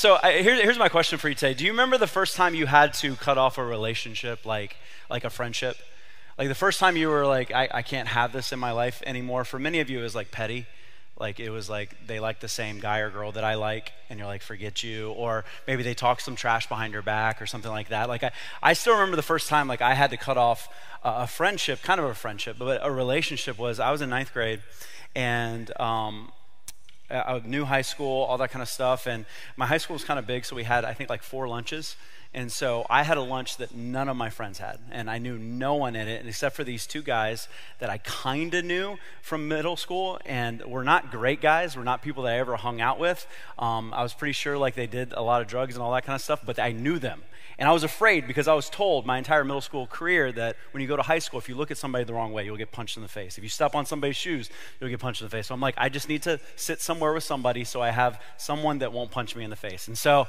So here's my question for you today. Do you remember the first time you had to cut off a relationship, like a friendship? Like the first time you were like, I can't have this in my life anymore. For many of you, it was like petty. Like it was like they like the same guy or girl that I like, and you're like, forget you. Or maybe they talk some trash behind your back or something like that. Like I still remember the first time like I had to cut off a friendship, kind of a friendship, but a relationship was, I was in ninth grade and new high school, all that kind of stuff. And my high school was kind of big, so we had, I think, like 4 lunches. And so I had a lunch that none of my friends had, and I knew no one in it, except for these 2 guys that I kind of knew from middle school, and were not great guys, were not people that I ever hung out with. I was pretty sure like they did a lot of drugs and all that kind of stuff, but I knew them. And I was afraid because I was told my entire middle school career that when you go to high school, if you look at somebody the wrong way, you'll get punched in the face. If you step on somebody's shoes, you'll get punched in the face. So I'm like, I just need to sit somewhere with somebody so I have someone that won't punch me in the face. And so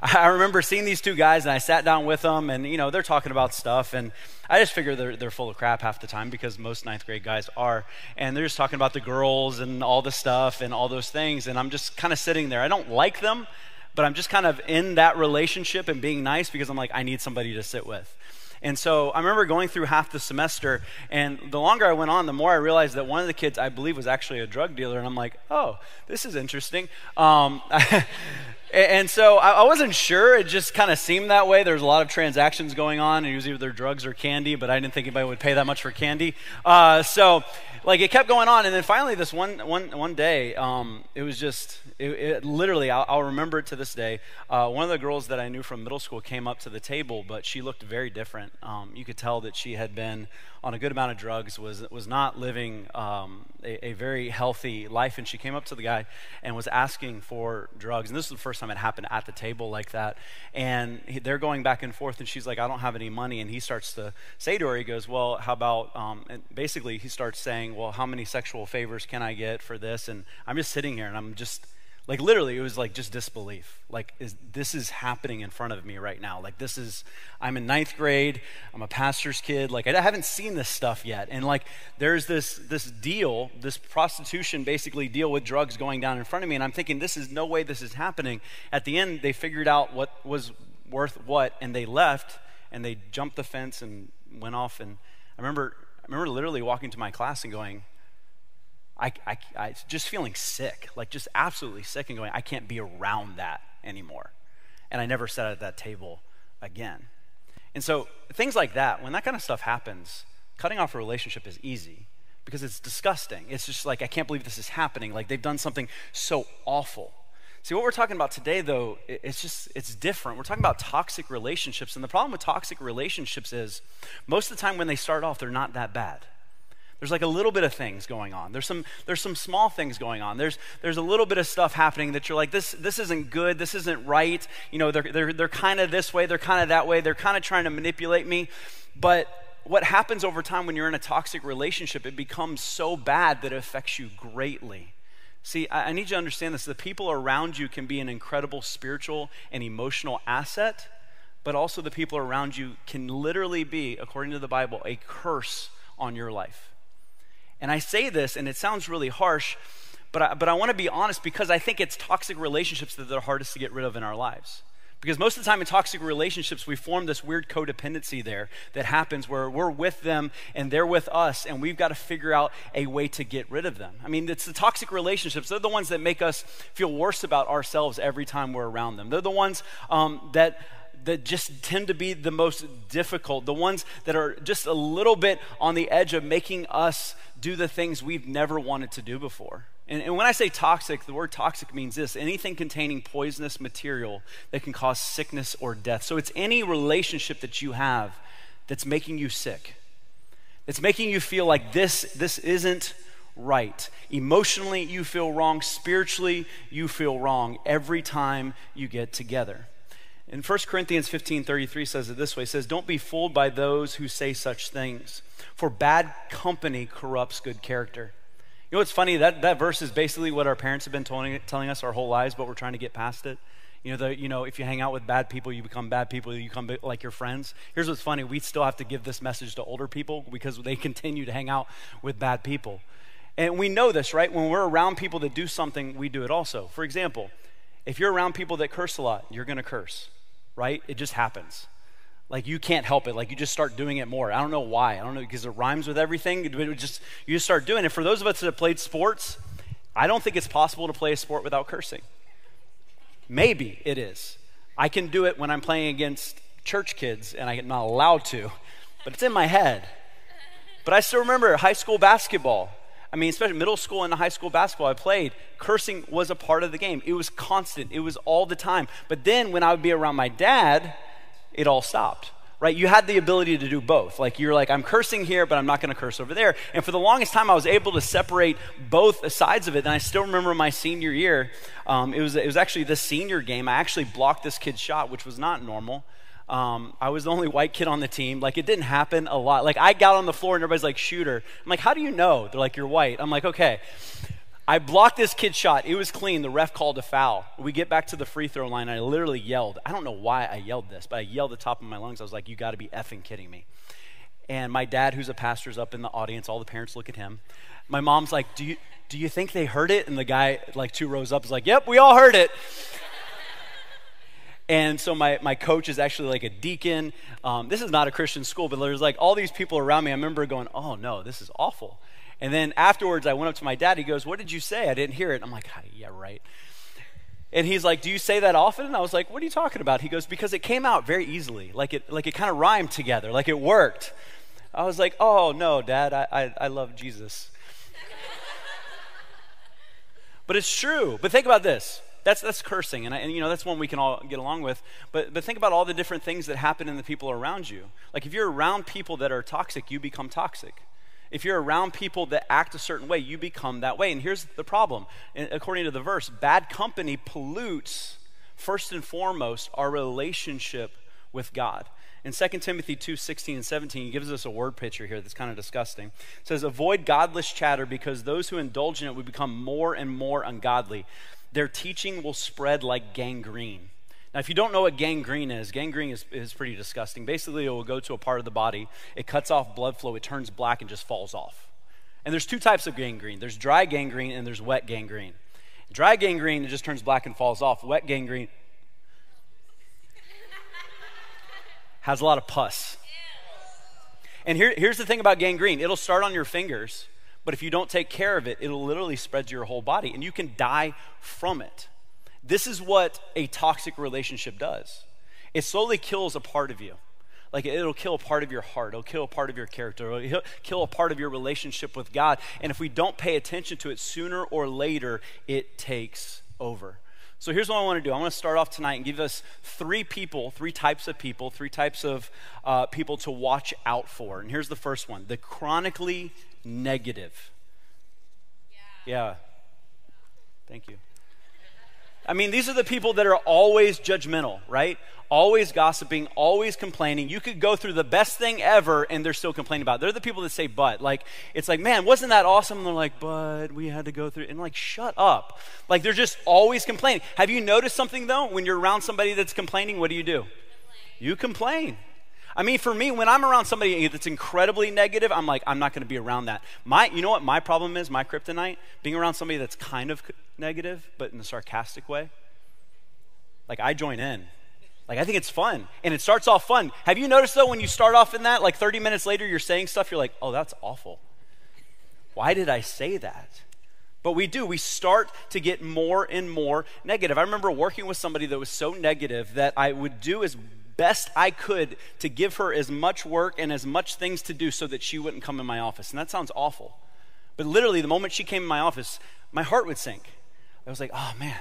I remember seeing these 2 guys, and I sat down with them, and you know, they're talking about stuff, and I just figure they're full of crap half the time because most ninth grade guys are, and they're just talking about the girls and all the stuff and all those things, and I'm just kind of sitting there. I don't like them, but I'm just kind of in that relationship and being nice because I'm like, I need somebody to sit with. And so I remember going through half the semester, and the longer I went on, the more I realized that one of the kids, I believe, was actually a drug dealer, and I'm like, oh, this is interesting. And so I wasn't sure. It just kind of seemed that way. There's a lot of transactions going on, and it was either drugs or candy, but I didn't think anybody would pay that much for candy. So like it kept going on, and then finally this one day, it was just, it literally, I'll remember it to this day. One of the girls that I knew from middle school came up to the table, but she looked very different. You could tell that she had been on a good amount of drugs, was not living a very healthy life, and she came up to the guy and was asking for drugs. And this was the first time it happened at the table like that. And they're going back and forth, and she's like, I don't have any money. And he starts to say to her, he goes, well, how about, and basically he starts saying, well, how many sexual favors can I get for this? And I'm just sitting here, and I'm just, like literally, it was like just disbelief. Like this is happening in front of me right now. Like this is, I'm in ninth grade, I'm a pastor's kid. Like I haven't seen this stuff yet. And like there's this deal, this prostitution basically deal with drugs going down in front of me. And I'm thinking, this is no way this is happening. At the end, they figured out what was worth what, and they left, and they jumped the fence and went off. And I remember literally walking to my class and going, I just feeling sick, like just absolutely sick, and going, I can't be around that anymore. And I never sat at that table again. And so things like that, when that kind of stuff happens, cutting off a relationship is easy because it's disgusting. It's just like, I can't believe this is happening. Like they've done something so awful. See, what we're talking about today, though, it's different. We're talking about toxic relationships. And the problem with toxic relationships is most of the time when they start off, they're not that bad. There's like a little bit of things going on. There's some small things going on. There's a little bit of stuff happening that you're like, this isn't good, this isn't right. You know, they're kind of this way, they're kind of that way, they're kind of trying to manipulate me. But what happens over time when you're in a toxic relationship, it becomes so bad that it affects you greatly. See, I need you to understand this. The people around you can be an incredible spiritual and emotional asset, but also the people around you can literally be, according to the Bible, a curse on your life. And I say this, and it sounds really harsh, but I want to be honest because I think it's toxic relationships that are the hardest to get rid of in our lives. Because most of the time in toxic relationships, we form this weird codependency there that happens where we're with them and they're with us, and we've got to figure out a way to get rid of them. I mean, it's the toxic relationships. They're the ones that make us feel worse about ourselves every time we're around them. They're the ones that just tend to be the most difficult, the ones that are just a little bit on the edge of making us do the things we've never wanted to do before. And when I say toxic, the word toxic means this: anything containing poisonous material that can cause sickness or death. So it's any relationship that you have that's making you sick, that's making you feel like this isn't right. Emotionally, you feel wrong. Spiritually, you feel wrong every time you get together. And 1 Corinthians 15:33 says it this way. It says, don't be fooled by those who say such things, for bad company corrupts good character. You know what's funny? That verse is basically what our parents have been telling us our whole lives, but we're trying to get past it. You know, if you hang out with bad people, you become bad people, you become like your friends. Here's what's funny. We still have to give this message to older people because they continue to hang out with bad people. And we know this, right? When we're around people that do something, we do it also. For example, If you're around people that curse a lot, you're gonna curse, right? It just happens. Like, you can't help it. Like, you just start doing it more. I don't know why. I don't know, because it rhymes with everything. You just start doing it. For those of us that have played sports, I don't think it's possible to play a sport without cursing. Maybe it is. I can do it when I'm playing against church kids, and I'm not allowed to, but it's in my head. But I still remember high school basketball. I mean, especially middle school and high school basketball I played, cursing was a part of the game. It was constant. It was all the time. But then when I would be around my dad, it all stopped, right? You had the ability to do both. Like, you're like, I'm cursing here, but I'm not gonna curse over there. And for the longest time, I was able to separate both sides of it. And I still remember my senior year, it was actually the senior game. I actually blocked this kid's shot, which was not normal. I was the only white kid on the team. Like, it didn't happen a lot. Like, I got on the floor and everybody's like, shooter. I'm like, how do you know? They're like, you're white. I'm like, okay. I blocked this kid's shot. It was clean. The ref called a foul. We get back to the free throw line. And I literally yelled. I don't know why I yelled this, but I yelled at the top of my lungs. I was like, you got to be effing kidding me. And my dad, who's a pastor, is up in the audience. All the parents look at him. My mom's like, do you think they heard it? And the guy, like, two rows up is like, yep, we all heard it. And so my coach is actually like a deacon. This is not a Christian school, but there's like all these people around me. I remember going, oh no, this is awful. And then afterwards, I went up to my dad. He goes, what did you say? I didn't hear it. I'm like, yeah, right. And he's like, do you say that often? And I was like, what are you talking about? He goes, because it came out very easily. Like it kind of rhymed together. Like, it worked. I was like, oh no, Dad, I love Jesus. But it's true. But think about this. That's cursing, and you know, that's one we can all get along with. But think about all the different things that happen in the people around you. Like, if you're around people that are toxic, you become toxic. If you're around people that act a certain way, you become that way. And here's the problem. According to the verse, bad company pollutes, first and foremost, our relationship with God. In 2 Timothy 2:16 and 17, he gives us a word picture here that's kind of disgusting. It says, avoid godless chatter, because those who indulge in it will become more and more ungodly. Their teaching will spread like gangrene. Now, if you don't know what gangrene is pretty disgusting. Basically, it will go to a part of the body. It cuts off blood flow. It turns black and just falls off. And there's two types of gangrene. There's dry gangrene and there's wet gangrene. Dry gangrene, it just turns black and falls off. Wet gangrene has a lot of pus. And here's the thing about gangrene. It'll start on your fingers, but if you don't take care of it, it'll literally spread to your whole body, and you can die from it. This is what a toxic relationship does. It slowly kills a part of you. Like, it'll kill a part of your heart. It'll kill a part of your character. It'll kill a part of your relationship with God. And if we don't pay attention to it, sooner or later, it takes over. So here's what I want to do. I want to start off tonight and give us three types of people to watch out for. And here's the first one: the chronically negative. Yeah. Thank you. I mean, these are the people that are always judgmental, right? Always gossiping, always complaining. You could go through the best thing ever and they're still complaining about it. They're the people that say, but. Like, it's like, man, wasn't that awesome? And they're like, but we had to go through. And like, shut up. Like, they're just always complaining. Have you noticed something though? When you're around somebody that's complaining, what do? You complain. I mean, for me, when I'm around somebody that's incredibly negative, I'm like, I'm not going to be around that. You know what my problem is, my kryptonite? Being around somebody that's kind of negative, but in a sarcastic way. Like, I join in. Like, I think it's fun. And it starts off fun. Have you noticed, though, when you start off in that, like 30 minutes later, you're saying stuff, you're like, oh, that's awful. Why did I say that? But we do. We start to get more and more negative. I remember working with somebody that was so negative that I would do as best I could to give her as much work and as much things to do so that she wouldn't come in my office. And that sounds awful. But literally, the moment she came in my office, my heart would sink. I was like, oh man,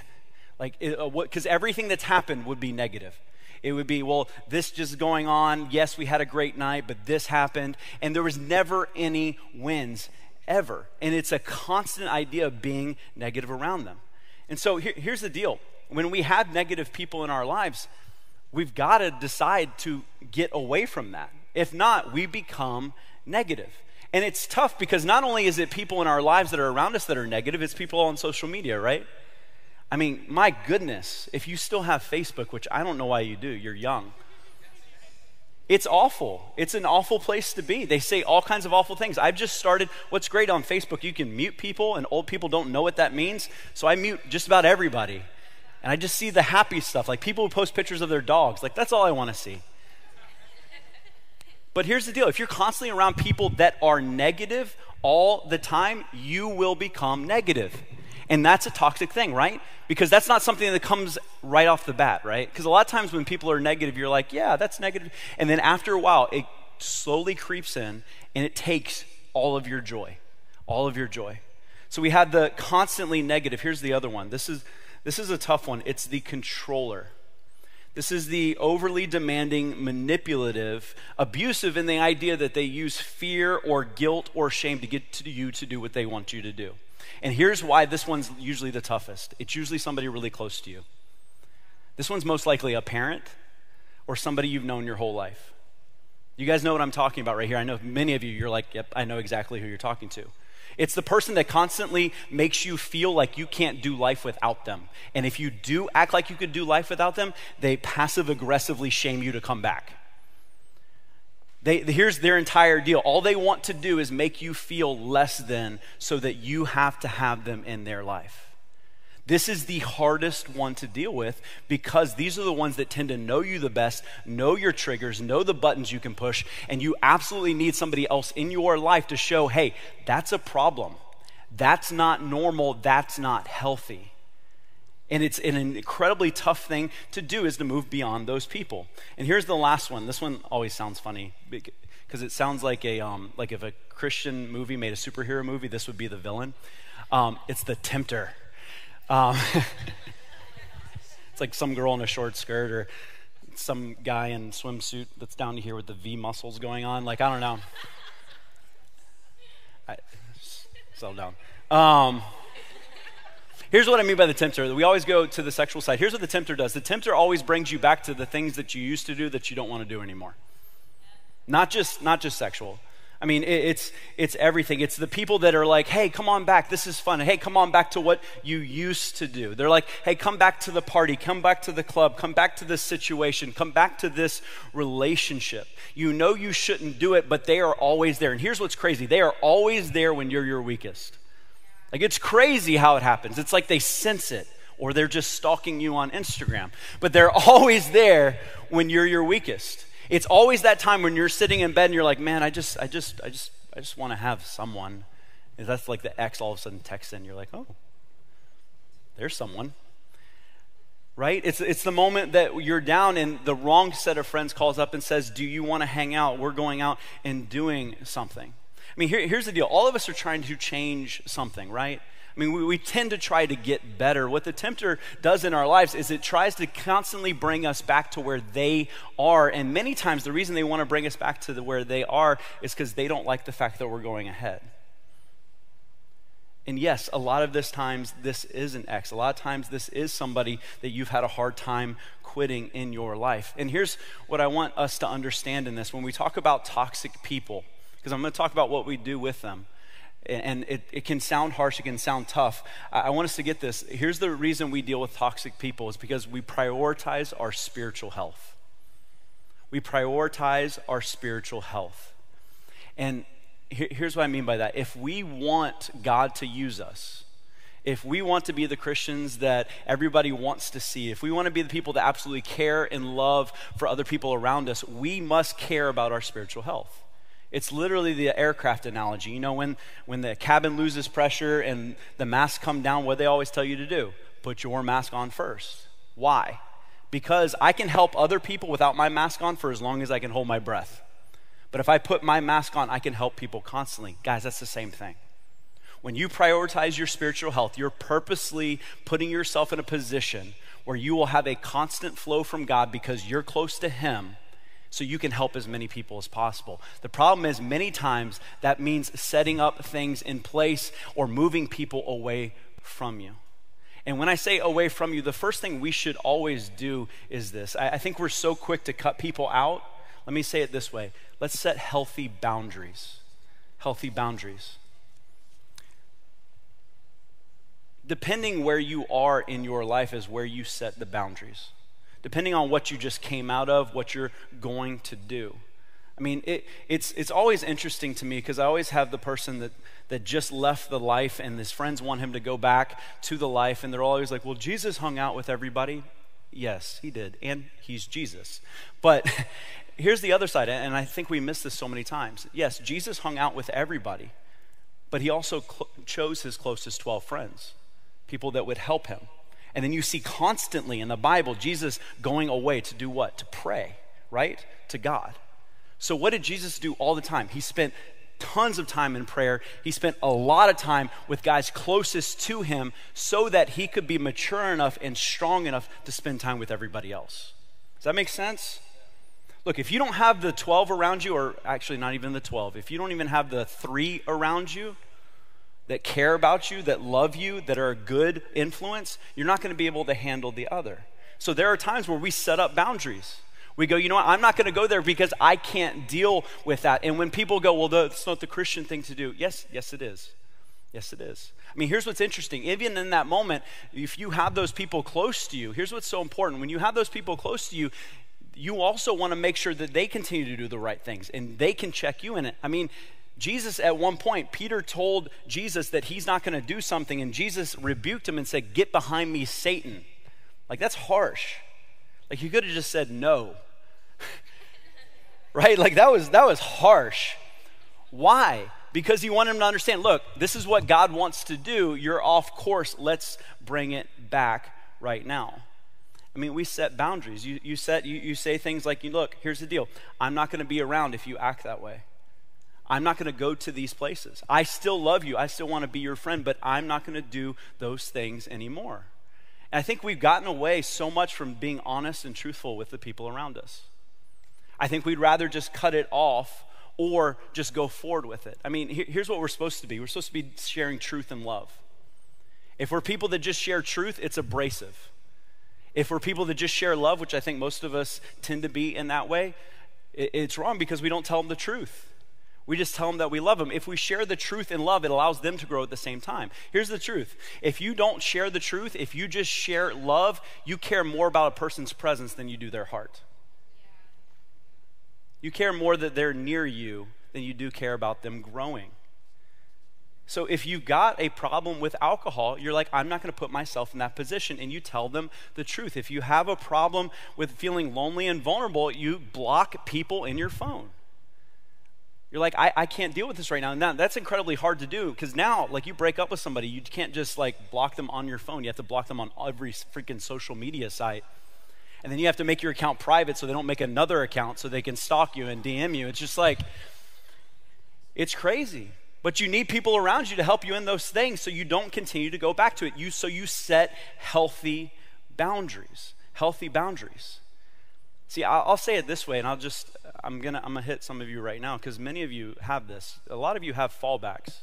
like, because everything that's happened would be negative. It would be, well, this just going on. Yes, we had a great night, but this happened. And there was never any wins ever. And it's a constant idea of being negative around them. And so here's the deal. When we have negative people in our lives, we've got to decide to get away from that. If not, we become negative. And it's tough because not only is it people in our lives that are around us that are negative, it's people on social media, right? I mean, my goodness, if you still have Facebook, which I don't know why you do, you're young. It's awful. It's an awful place to be. They say all kinds of awful things. I've just started, what's great on Facebook, you can mute people, and old people don't know what that means, so I mute just about everybody. And I just see the happy stuff, like people who post pictures of their dogs. Like, that's all I want to see. But here's the deal. If you're constantly around people that are negative all the time, you will become negative. And that's a toxic thing, right? Because that's not something that comes right off the bat, right? Because a lot of times when people are negative, you're like, yeah, that's negative. And then after a while, it slowly creeps in, and it takes all of your joy, all of your joy. So we had the constantly negative. Here's the other one. This is a tough one. It's the controller. This is the overly demanding, manipulative, abusive in the idea that they use fear or guilt or shame to get to you to do what they want you to do. And here's why this one's usually the toughest. It's usually somebody really close to you. This one's most likely a parent or somebody you've known your whole life. You guys know what I'm talking about right here. I know many of you, you're like, yep, I know exactly who you're talking to. It's the person that constantly makes you feel like you can't do life without them. And if you do act like you could do life without them, they passive-aggressively shame you to come back. Here's their entire deal. All they want to do is make you feel less than so that you have to have them in their life. This is the hardest one to deal with because these are the ones that tend to know you the best, know your triggers, know the buttons you can push, and you absolutely need somebody else in your life to show, hey, that's a problem. That's not normal. That's not healthy. And it's an incredibly tough thing to do is to move beyond those people. And here's the last one. This one always sounds funny because it sounds like like if a Christian movie made a superhero movie, this would be the villain. It's the tempter. It's like some girl in a short skirt or some guy in a swimsuit that's down to here with the V muscles going on. Like, I don't know. Settle down. Here's what I mean by the tempter. We always go to the sexual side. Here's what the tempter does. The tempter always brings you back to the things that you used to do that you don't want to do anymore. Not just sexual. I mean, it's everything. It's the people that are like, hey, come on back. This is fun. Hey, come on back to what you used to do. They're like, hey, come back to the party. Come back to the club. Come back to this situation. Come back to this relationship. You know you shouldn't do it, but they are always there. And here's what's crazy. They are always there when you're your weakest. Like, it's crazy how it happens. It's like they sense it, or they're just stalking you on Instagram. But they're always there when you're your weakest. It's always that time when you're sitting in bed and you're like, man, I just want to have someone. And that's like the ex all of a sudden texts in. You're like, oh, there's someone. Right? It's the moment that you're down and the wrong set of friends calls up and says, do you want to hang out? We're going out and doing something. I mean, here's the deal. All of us are trying to change something, right? I mean, we tend to try to get better. What the tempter does in our lives is it tries to constantly bring us back to where they are. And many times the reason they want to bring us back to where they are is because they don't like the fact that we're going ahead. And yes, a lot of this is an ex. A lot of times this is somebody that you've had a hard time quitting in your life. And here's what I want us to understand in this. When we talk about toxic people, because I'm going to talk about what we do with them. And it can sound harsh, it can sound tough. I want us to get this. Here's the reason we deal with toxic people is because we prioritize our spiritual health. We prioritize our spiritual health. And here's what I mean by that. If we want God to use us, if we want to be the Christians that everybody wants to see, if we want to be the people that absolutely care and love for other people around us, we must care about our spiritual health. It's literally the aircraft analogy. You know, when the cabin loses pressure and the masks come down, what do they always tell you to do? Put your mask on first. Why? Because I can help other people without my mask on for as long as I can hold my breath. But if I put my mask on, I can help people constantly. Guys, that's the same thing. When you prioritize your spiritual health, you're purposely putting yourself in a position where you will have a constant flow from God because you're close to Him, so you can help as many people as possible. The problem is many times that means setting up things in place or moving people away from you. And when I say away from you, the first thing we should always do is this. I think we're so quick to cut people out. Let me say it this way. Let's set healthy boundaries. Healthy boundaries. Depending where you are in your life is where you set the boundaries. Depending on what you just came out of, what you're going to do. I I mean, it's always interesting to me because I always have the person that just left the life and his friends want him to go back to the life, and they're always like, well, Jesus hung out with everybody. Yes, he did, and he's Jesus. But here's the other side, and I think we miss this so many times. Yes, Jesus hung out with everybody, but he also chose his closest 12 friends, people that would help him. And then you see constantly in the Bible, Jesus going away to do what? To pray, right? To God. So what did Jesus do all the time? He spent tons of time in prayer. He spent a lot of time with guys closest to him so that he could be mature enough and strong enough to spend time with everybody else. Does that make sense? Look, if you don't have the 12 around you, or actually not even the 12, if you don't even have the 3 around you that care about you, that love you, that are a good influence, you're not going to be able to handle the other. So there are times where we set up boundaries. We go, you know what, I'm not going to go there because I can't deal with that. And when people go, well, that's not the Christian thing to do. Yes, it is. Yes, it is. I mean, here's what's interesting. Even in that moment, if you have those people close to you, here's what's so important. When you have those people close to you, you also want to make sure that they continue to do the right things and they can check you in it. I mean, Jesus at one point, Peter told Jesus that he's not going to do something, and Jesus rebuked him and said, get behind me, Satan. Like, that's harsh. Like, you could have just said no, right? Like, that was harsh. Why? Because he wanted him to understand, look, this is what God wants to do. You're off course. Let's bring it back right now. I mean, we set boundaries. You say things like, look, here's the deal. I'm not going to be around if you act that way. I'm not going to go to these places. I still love you. I still want to be your friend, but I'm not going to do those things anymore. And I think we've gotten away so much from being honest and truthful with the people around us. I think we'd rather just cut it off or just go forward with it. I mean, here's what we're supposed to be. We're supposed to be sharing truth and love. If we're people that just share truth, it's abrasive. If we're people that just share love, which I think most of us tend to be in that way, it's wrong because we don't tell them the truth. We just tell them that we love them. If we share the truth and love, it allows them to grow at the same time. Here's the truth. If you don't share the truth, if you just share love, you care more about a person's presence than you do their heart. You care more that they're near you than you do care about them growing. So if you've got a problem with alcohol, you're like, I'm not going to put myself in that position, and you tell them the truth. If you have a problem with feeling lonely and vulnerable, you block people in your phone. You're like, I can't deal with this right now. And that's incredibly hard to do because now, like, you break up with somebody, you can't just, like, block them on your phone. You have to block them on every freaking social media site. And then you have to make your account private so they don't make another account so they can stalk you and DM you. It's just like, it's crazy. But you need people around you to help you in those things so you don't continue to go back to it. So you set healthy boundaries, healthy boundaries. See, I'll say it this way, and I'm gonna hit some of you right now because many of you have this. A lot of you have fallbacks.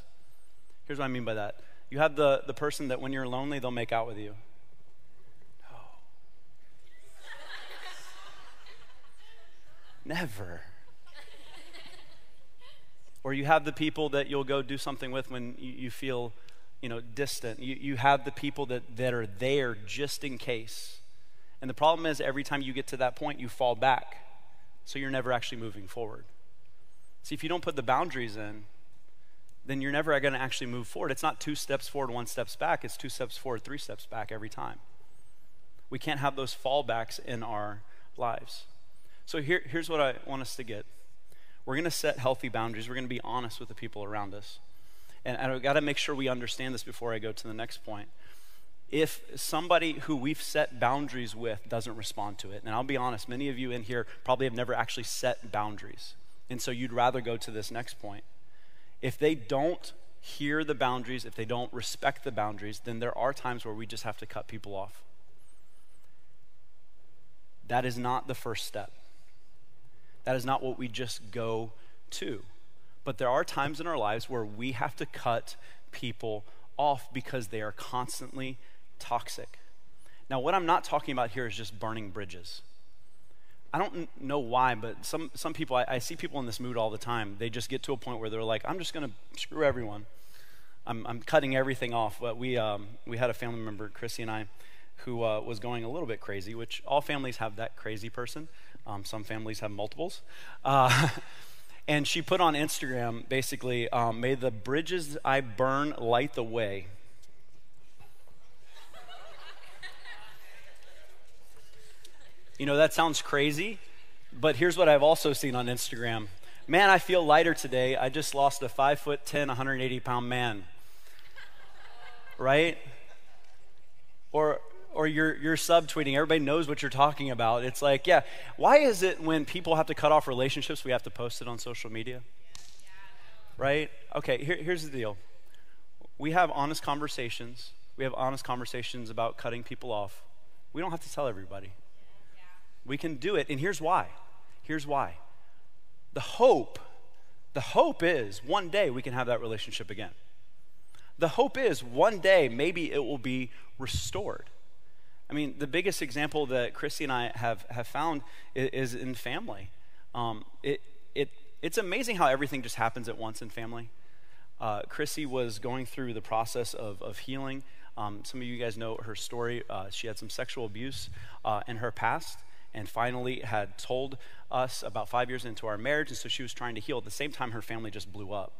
Here's what I mean by that. You have the person that when you're lonely, they'll make out with you. No. Never. Or you have the people that you'll go do something with when you feel, distant. You have the people that are there just in case. And the problem is every time you get to that point, you fall back. So you're never actually moving forward. See, if you don't put the boundaries in, then you're never going to actually move forward. It's not 2 steps forward, 1 step back. It's 2 steps forward, 3 steps back every time. We can't have those fallbacks in our lives. So here's what I want us to get. We're going to set healthy boundaries. We're going to be honest with the people around us. And I've got to make sure we understand this before I go to the next point. If somebody who we've set boundaries with doesn't respond to it, and I'll be honest, many of you in here probably have never actually set boundaries. And so you'd rather go to this next point. If they don't hear the boundaries, if they don't respect the boundaries, then there are times where we just have to cut people off. That is not the first step. That is not what we just go to. But there are times in our lives where we have to cut people off because they are constantly toxic. Now, what I'm not talking about here is just burning bridges. I don't know why, but some people, I see people in this mood all the time. They just get to a point where they're like, I'm just going to screw everyone. I'm cutting everything off. But we had a family member, Chrissy and I, who was going a little bit crazy, which all families have that crazy person. Some families have multiples. And she put on Instagram, basically, may the bridges I burn light the way. You know, that sounds crazy, but here's what I've also seen on Instagram. Man, I feel lighter today. I just lost a 5'10", 180-pound man. Right? Or you're subtweeting. Everybody knows what you're talking about. It's like, yeah, why is it when people have to cut off relationships, we have to post it on social media? Right? Okay, here's the deal. We have honest conversations. We have honest conversations about cutting people off. We don't have to tell everybody. We can do it, and here's why. Here's why. The hope is one day we can have that relationship again. The hope is one day maybe it will be restored. I mean, the biggest example that Christy and I have found is in family. It's amazing how everything just happens at once in family. Christy was going through the process of healing. Some of you guys know her story. She had some sexual abuse in her past, and finally had told us about 5 years into our marriage, and so she was trying to heal. At the same time, her family just blew up.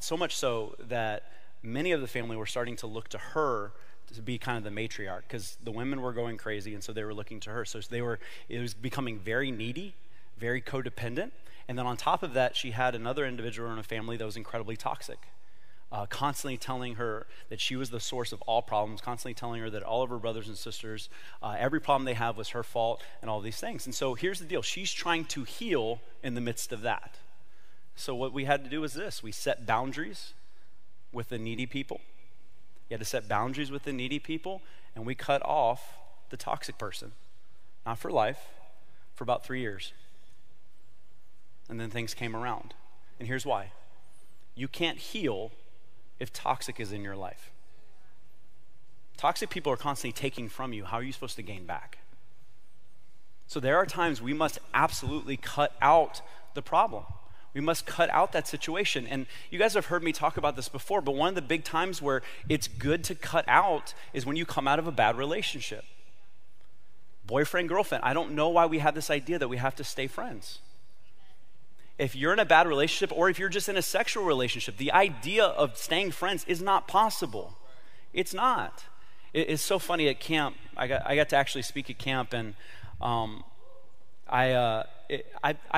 So much so that many of the family were starting to look to her to be kind of the matriarch, because the women were going crazy, and so they were looking to her. So it was becoming very needy, very codependent, and then on top of that, she had another individual in a family that was incredibly toxic, constantly telling her that she was the source of all problems, constantly telling her that all of her brothers and sisters, every problem they have was her fault, and all these things. And so here's the deal. She's trying to heal in the midst of that. So what we had to do was this. We set boundaries with the needy people. You had to set boundaries with the needy people, and we cut off the toxic person, not for life, for about 3 years. And then things came around. And here's why. You can't heal if toxic is in your life. Toxic people are constantly taking from you. How are you supposed to gain back? So there are times we must absolutely cut out the problem. We must cut out that situation. And you guys have heard me talk about this before, but one of the big times where it's good to cut out is when you come out of a bad relationship. Boyfriend, girlfriend. I don't know why we have this idea that we have to stay friends. If you're in a bad relationship, or if you're just in a sexual relationship, the idea of staying friends is not possible. It's not. It's so funny at camp. I got to actually speak at camp, and I've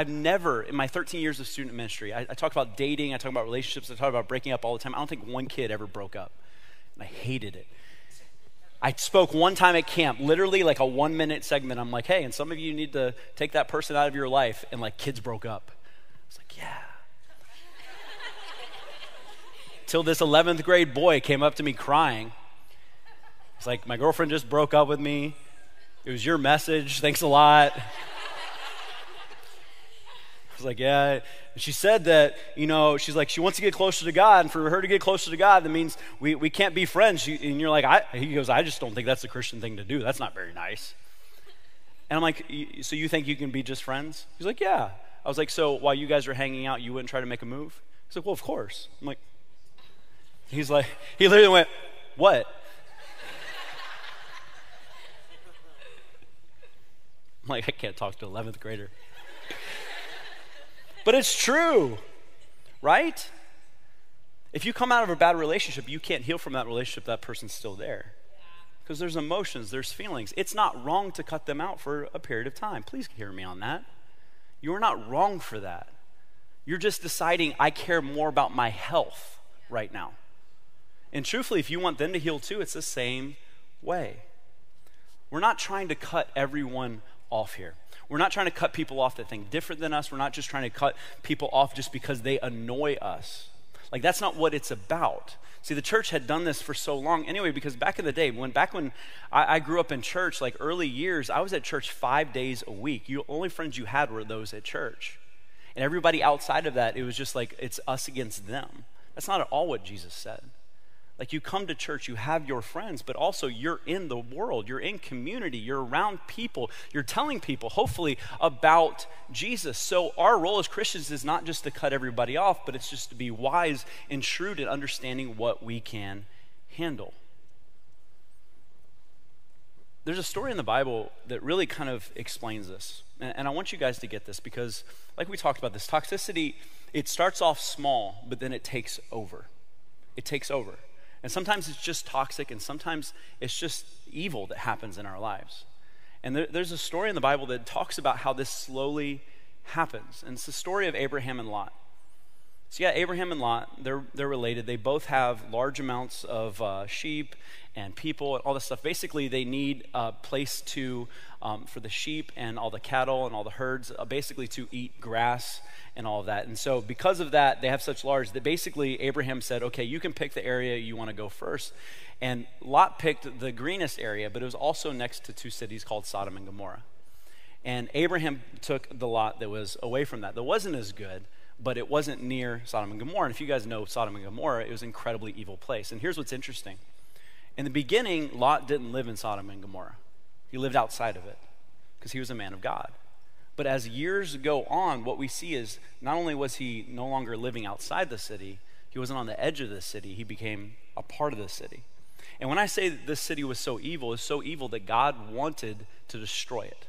never, in my 13 years of student ministry, I talk about dating, I talk about relationships, I talk about breaking up all the time. I don't think one kid ever broke up, and I hated it. I spoke one time at camp, literally like a 1-minute segment. I'm like, hey, and some of you need to take that person out of your life, and like kids broke up. It's like, yeah. Till this 11th grade boy came up to me crying. It's like, my girlfriend just broke up with me. It was your message. Thanks a lot. I was like, yeah. And she said that, you know, she's like, she wants to get closer to God. And for her to get closer to God, that means we can't be friends. And you're like, he goes, I just don't think that's the Christian thing to do. That's not very nice. And I'm like, so you think you can be just friends? He's like, yeah. I was like, so while you guys are hanging out, you wouldn't try to make a move? He's like, well, of course. I'm like, he's like, he literally went, what? I'm like, I can't talk to an 11th grader. But it's true, right? If you come out of a bad relationship, you can't heal from that relationship. That person's still there. Because there's emotions, there's feelings. It's not wrong to cut them out for a period of time. Please hear me on that. You're not wrong for that. You're just deciding, I care more about my health right now. And truthfully, if you want them to heal too, it's the same way. We're not trying to cut everyone off here. We're not trying to cut people off that think different than us. We're not just trying to cut people off just because they annoy us. Like, that's not what it's about. See, the church had done this for so long anyway, because back in the day, back when I grew up in church, like early years, I was at church 5 days a week. The only friends you had were those at church. And everybody outside of that, it was just like, it's us against them. That's not at all what Jesus said. Like, you come to church, you have your friends, but also you're in the world, you're in community, you're around people, you're telling people, hopefully, about Jesus. So our role as Christians is not just to cut everybody off, but it's just to be wise and shrewd in understanding what we can handle. There's a story in the Bible that really kind of explains this. And I want you guys to get this because, like we talked about this, toxicity, it starts off small, but then it takes over. It takes over. And sometimes it's just toxic, and sometimes it's just evil that happens in our lives. And there's a story in the Bible that talks about how this slowly happens. And it's the story of Abraham and Lot. So yeah, Abraham and Lot, they're related. They both have large amounts of sheep and people and all this stuff. Basically, they need a place to, for the sheep and all the cattle and all the herds, basically to eat grass and all of that. And so because of that, they have such large that basically Abraham said, okay, you can pick the area you want to go first. And Lot picked the greenest area, but it was also next to two cities called Sodom and Gomorrah. And Abraham took the lot that was away from that. That wasn't as good, but it wasn't near Sodom and Gomorrah. And if you guys know Sodom and Gomorrah, it was an incredibly evil place. And here's what's interesting. In the beginning, Lot didn't live in Sodom and Gomorrah. He lived outside of it because he was a man of God. But as years go on, what we see is not only was he no longer living outside the city, he wasn't on the edge of the city. He became a part of the city. And when I say that this city was so evil, it's so evil that God wanted to destroy it.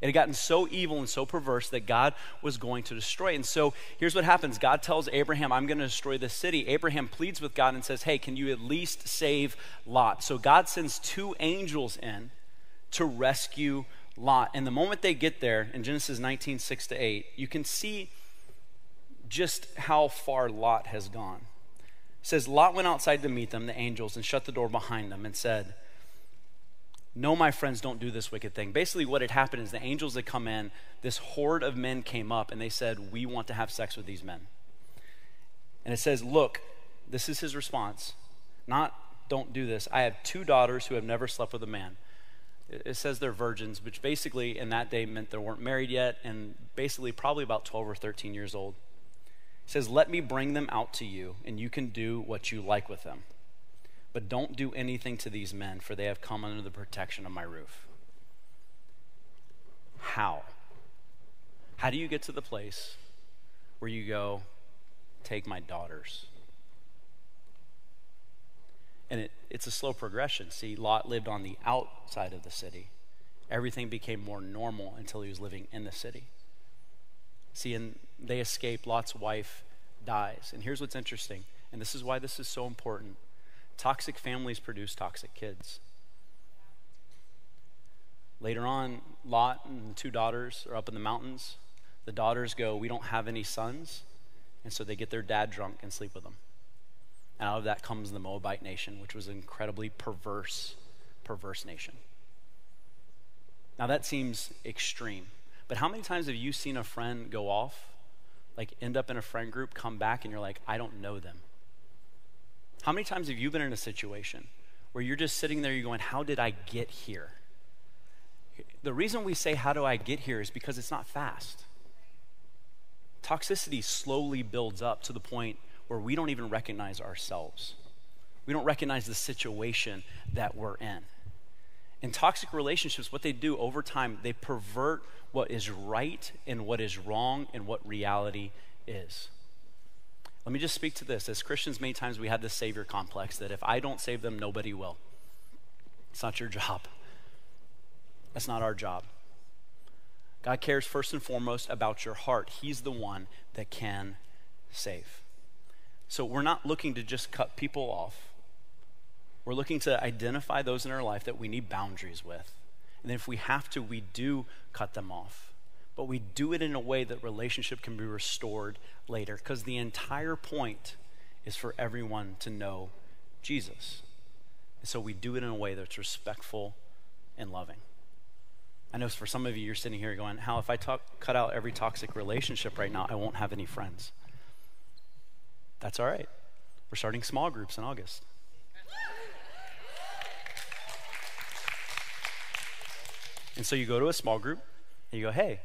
It had gotten so evil and so perverse that God was going to destroy it. And so here's what happens. God tells Abraham, I'm going to destroy this city. Abraham pleads with God and says, hey, can you at least save Lot? So God sends two angels in to rescue Lot. And the moment they get there, in Genesis 19, 6-8, you can see just how far Lot has gone. It says, Lot went outside to meet them, the angels, and shut the door behind them and said, no, my friends, don't do this wicked thing. Basically what had happened is the angels that come in, this horde of men came up and they said, we want to have sex with these men. And it says, look, this is his response. Not, don't do this. I have two daughters who have never slept with a man. It says they're virgins, which basically in that day meant they weren't married yet and basically probably about 12 or 13 years old. It says, let me bring them out to you and you can do what you like with them. But don't do anything to these men, for they have come under the protection of my roof. How? How do you get to the place where you go, take my daughters? And it's a slow progression. See, Lot lived on the outside of the city. Everything became more normal until he was living in the city. See, and they escape. Lot's wife dies. And here's what's interesting, and this is why this is so important. Toxic families produce toxic kids. Later on, Lot and the two daughters are up in the mountains. The daughters go, we don't have any sons. And so they get their dad drunk and sleep with them. And out of that comes the Moabite nation, which was an incredibly perverse nation. Now that seems extreme, but how many times have you seen a friend go off, like end up in a friend group, come back, and you're like, I don't know them? How many times have you been in a situation where you're just sitting there, you're going, how did I get here? The reason we say, how do I get here, is because it's not fast. Toxicity slowly builds up to the point where we don't even recognize ourselves. We don't recognize the situation that we're in. In toxic relationships, what they do over time, they pervert what is right and what is wrong and what reality is. Let me just speak to this. As Christians, many times we have this savior complex that if I don't save them, nobody will. It's not your job. That's not our job. God cares first and foremost about your heart. He's the one that can save. So we're not looking to just cut people off. We're looking to identify those in our life that we need boundaries with. And if we have to, we do cut them off. But we do it in a way that relationship can be restored later, because the entire point is for everyone to know Jesus. And so we do it in a way that's respectful and loving. I know for some of you, you're sitting here going, how if I cut out every toxic relationship right now, I won't have any friends. That's all right. We're starting small groups in August. And so you go to a small group and you go, hey,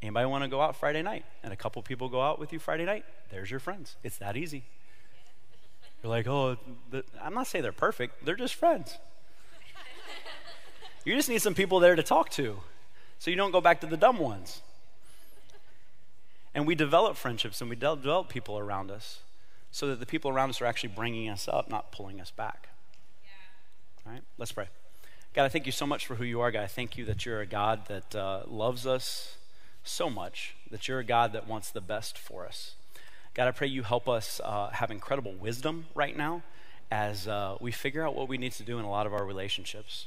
anybody want to go out Friday night? And a couple people go out with you Friday night. There's your friends. It's that easy. You're like, oh, I'm not saying they're perfect. They're just friends. You just need some people there to talk to so you don't go back to the dumb ones. And we develop friendships and we develop people around us so that the people around us are actually bringing us up, not pulling us back. Yeah. All right, let's pray. God, I thank you so much for who you are, God. I thank you that you're a God that loves us so much, that you're a God that wants the best for us. God, I pray you help us have incredible wisdom right now as we figure out what we need to do in a lot of our relationships.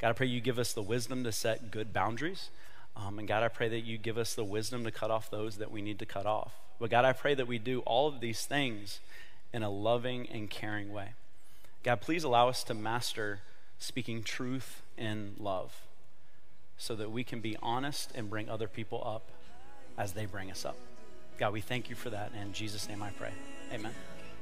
God, I pray you give us the wisdom to set good boundaries. And God, I pray that you give us the wisdom to cut off those that we need to cut off. But God, I pray that we do all of these things in a loving and caring way. God, please allow us to master speaking truth in love so that we can be honest and bring other people up as they bring us up. God, we thank you for that. In Jesus' name I pray. Amen.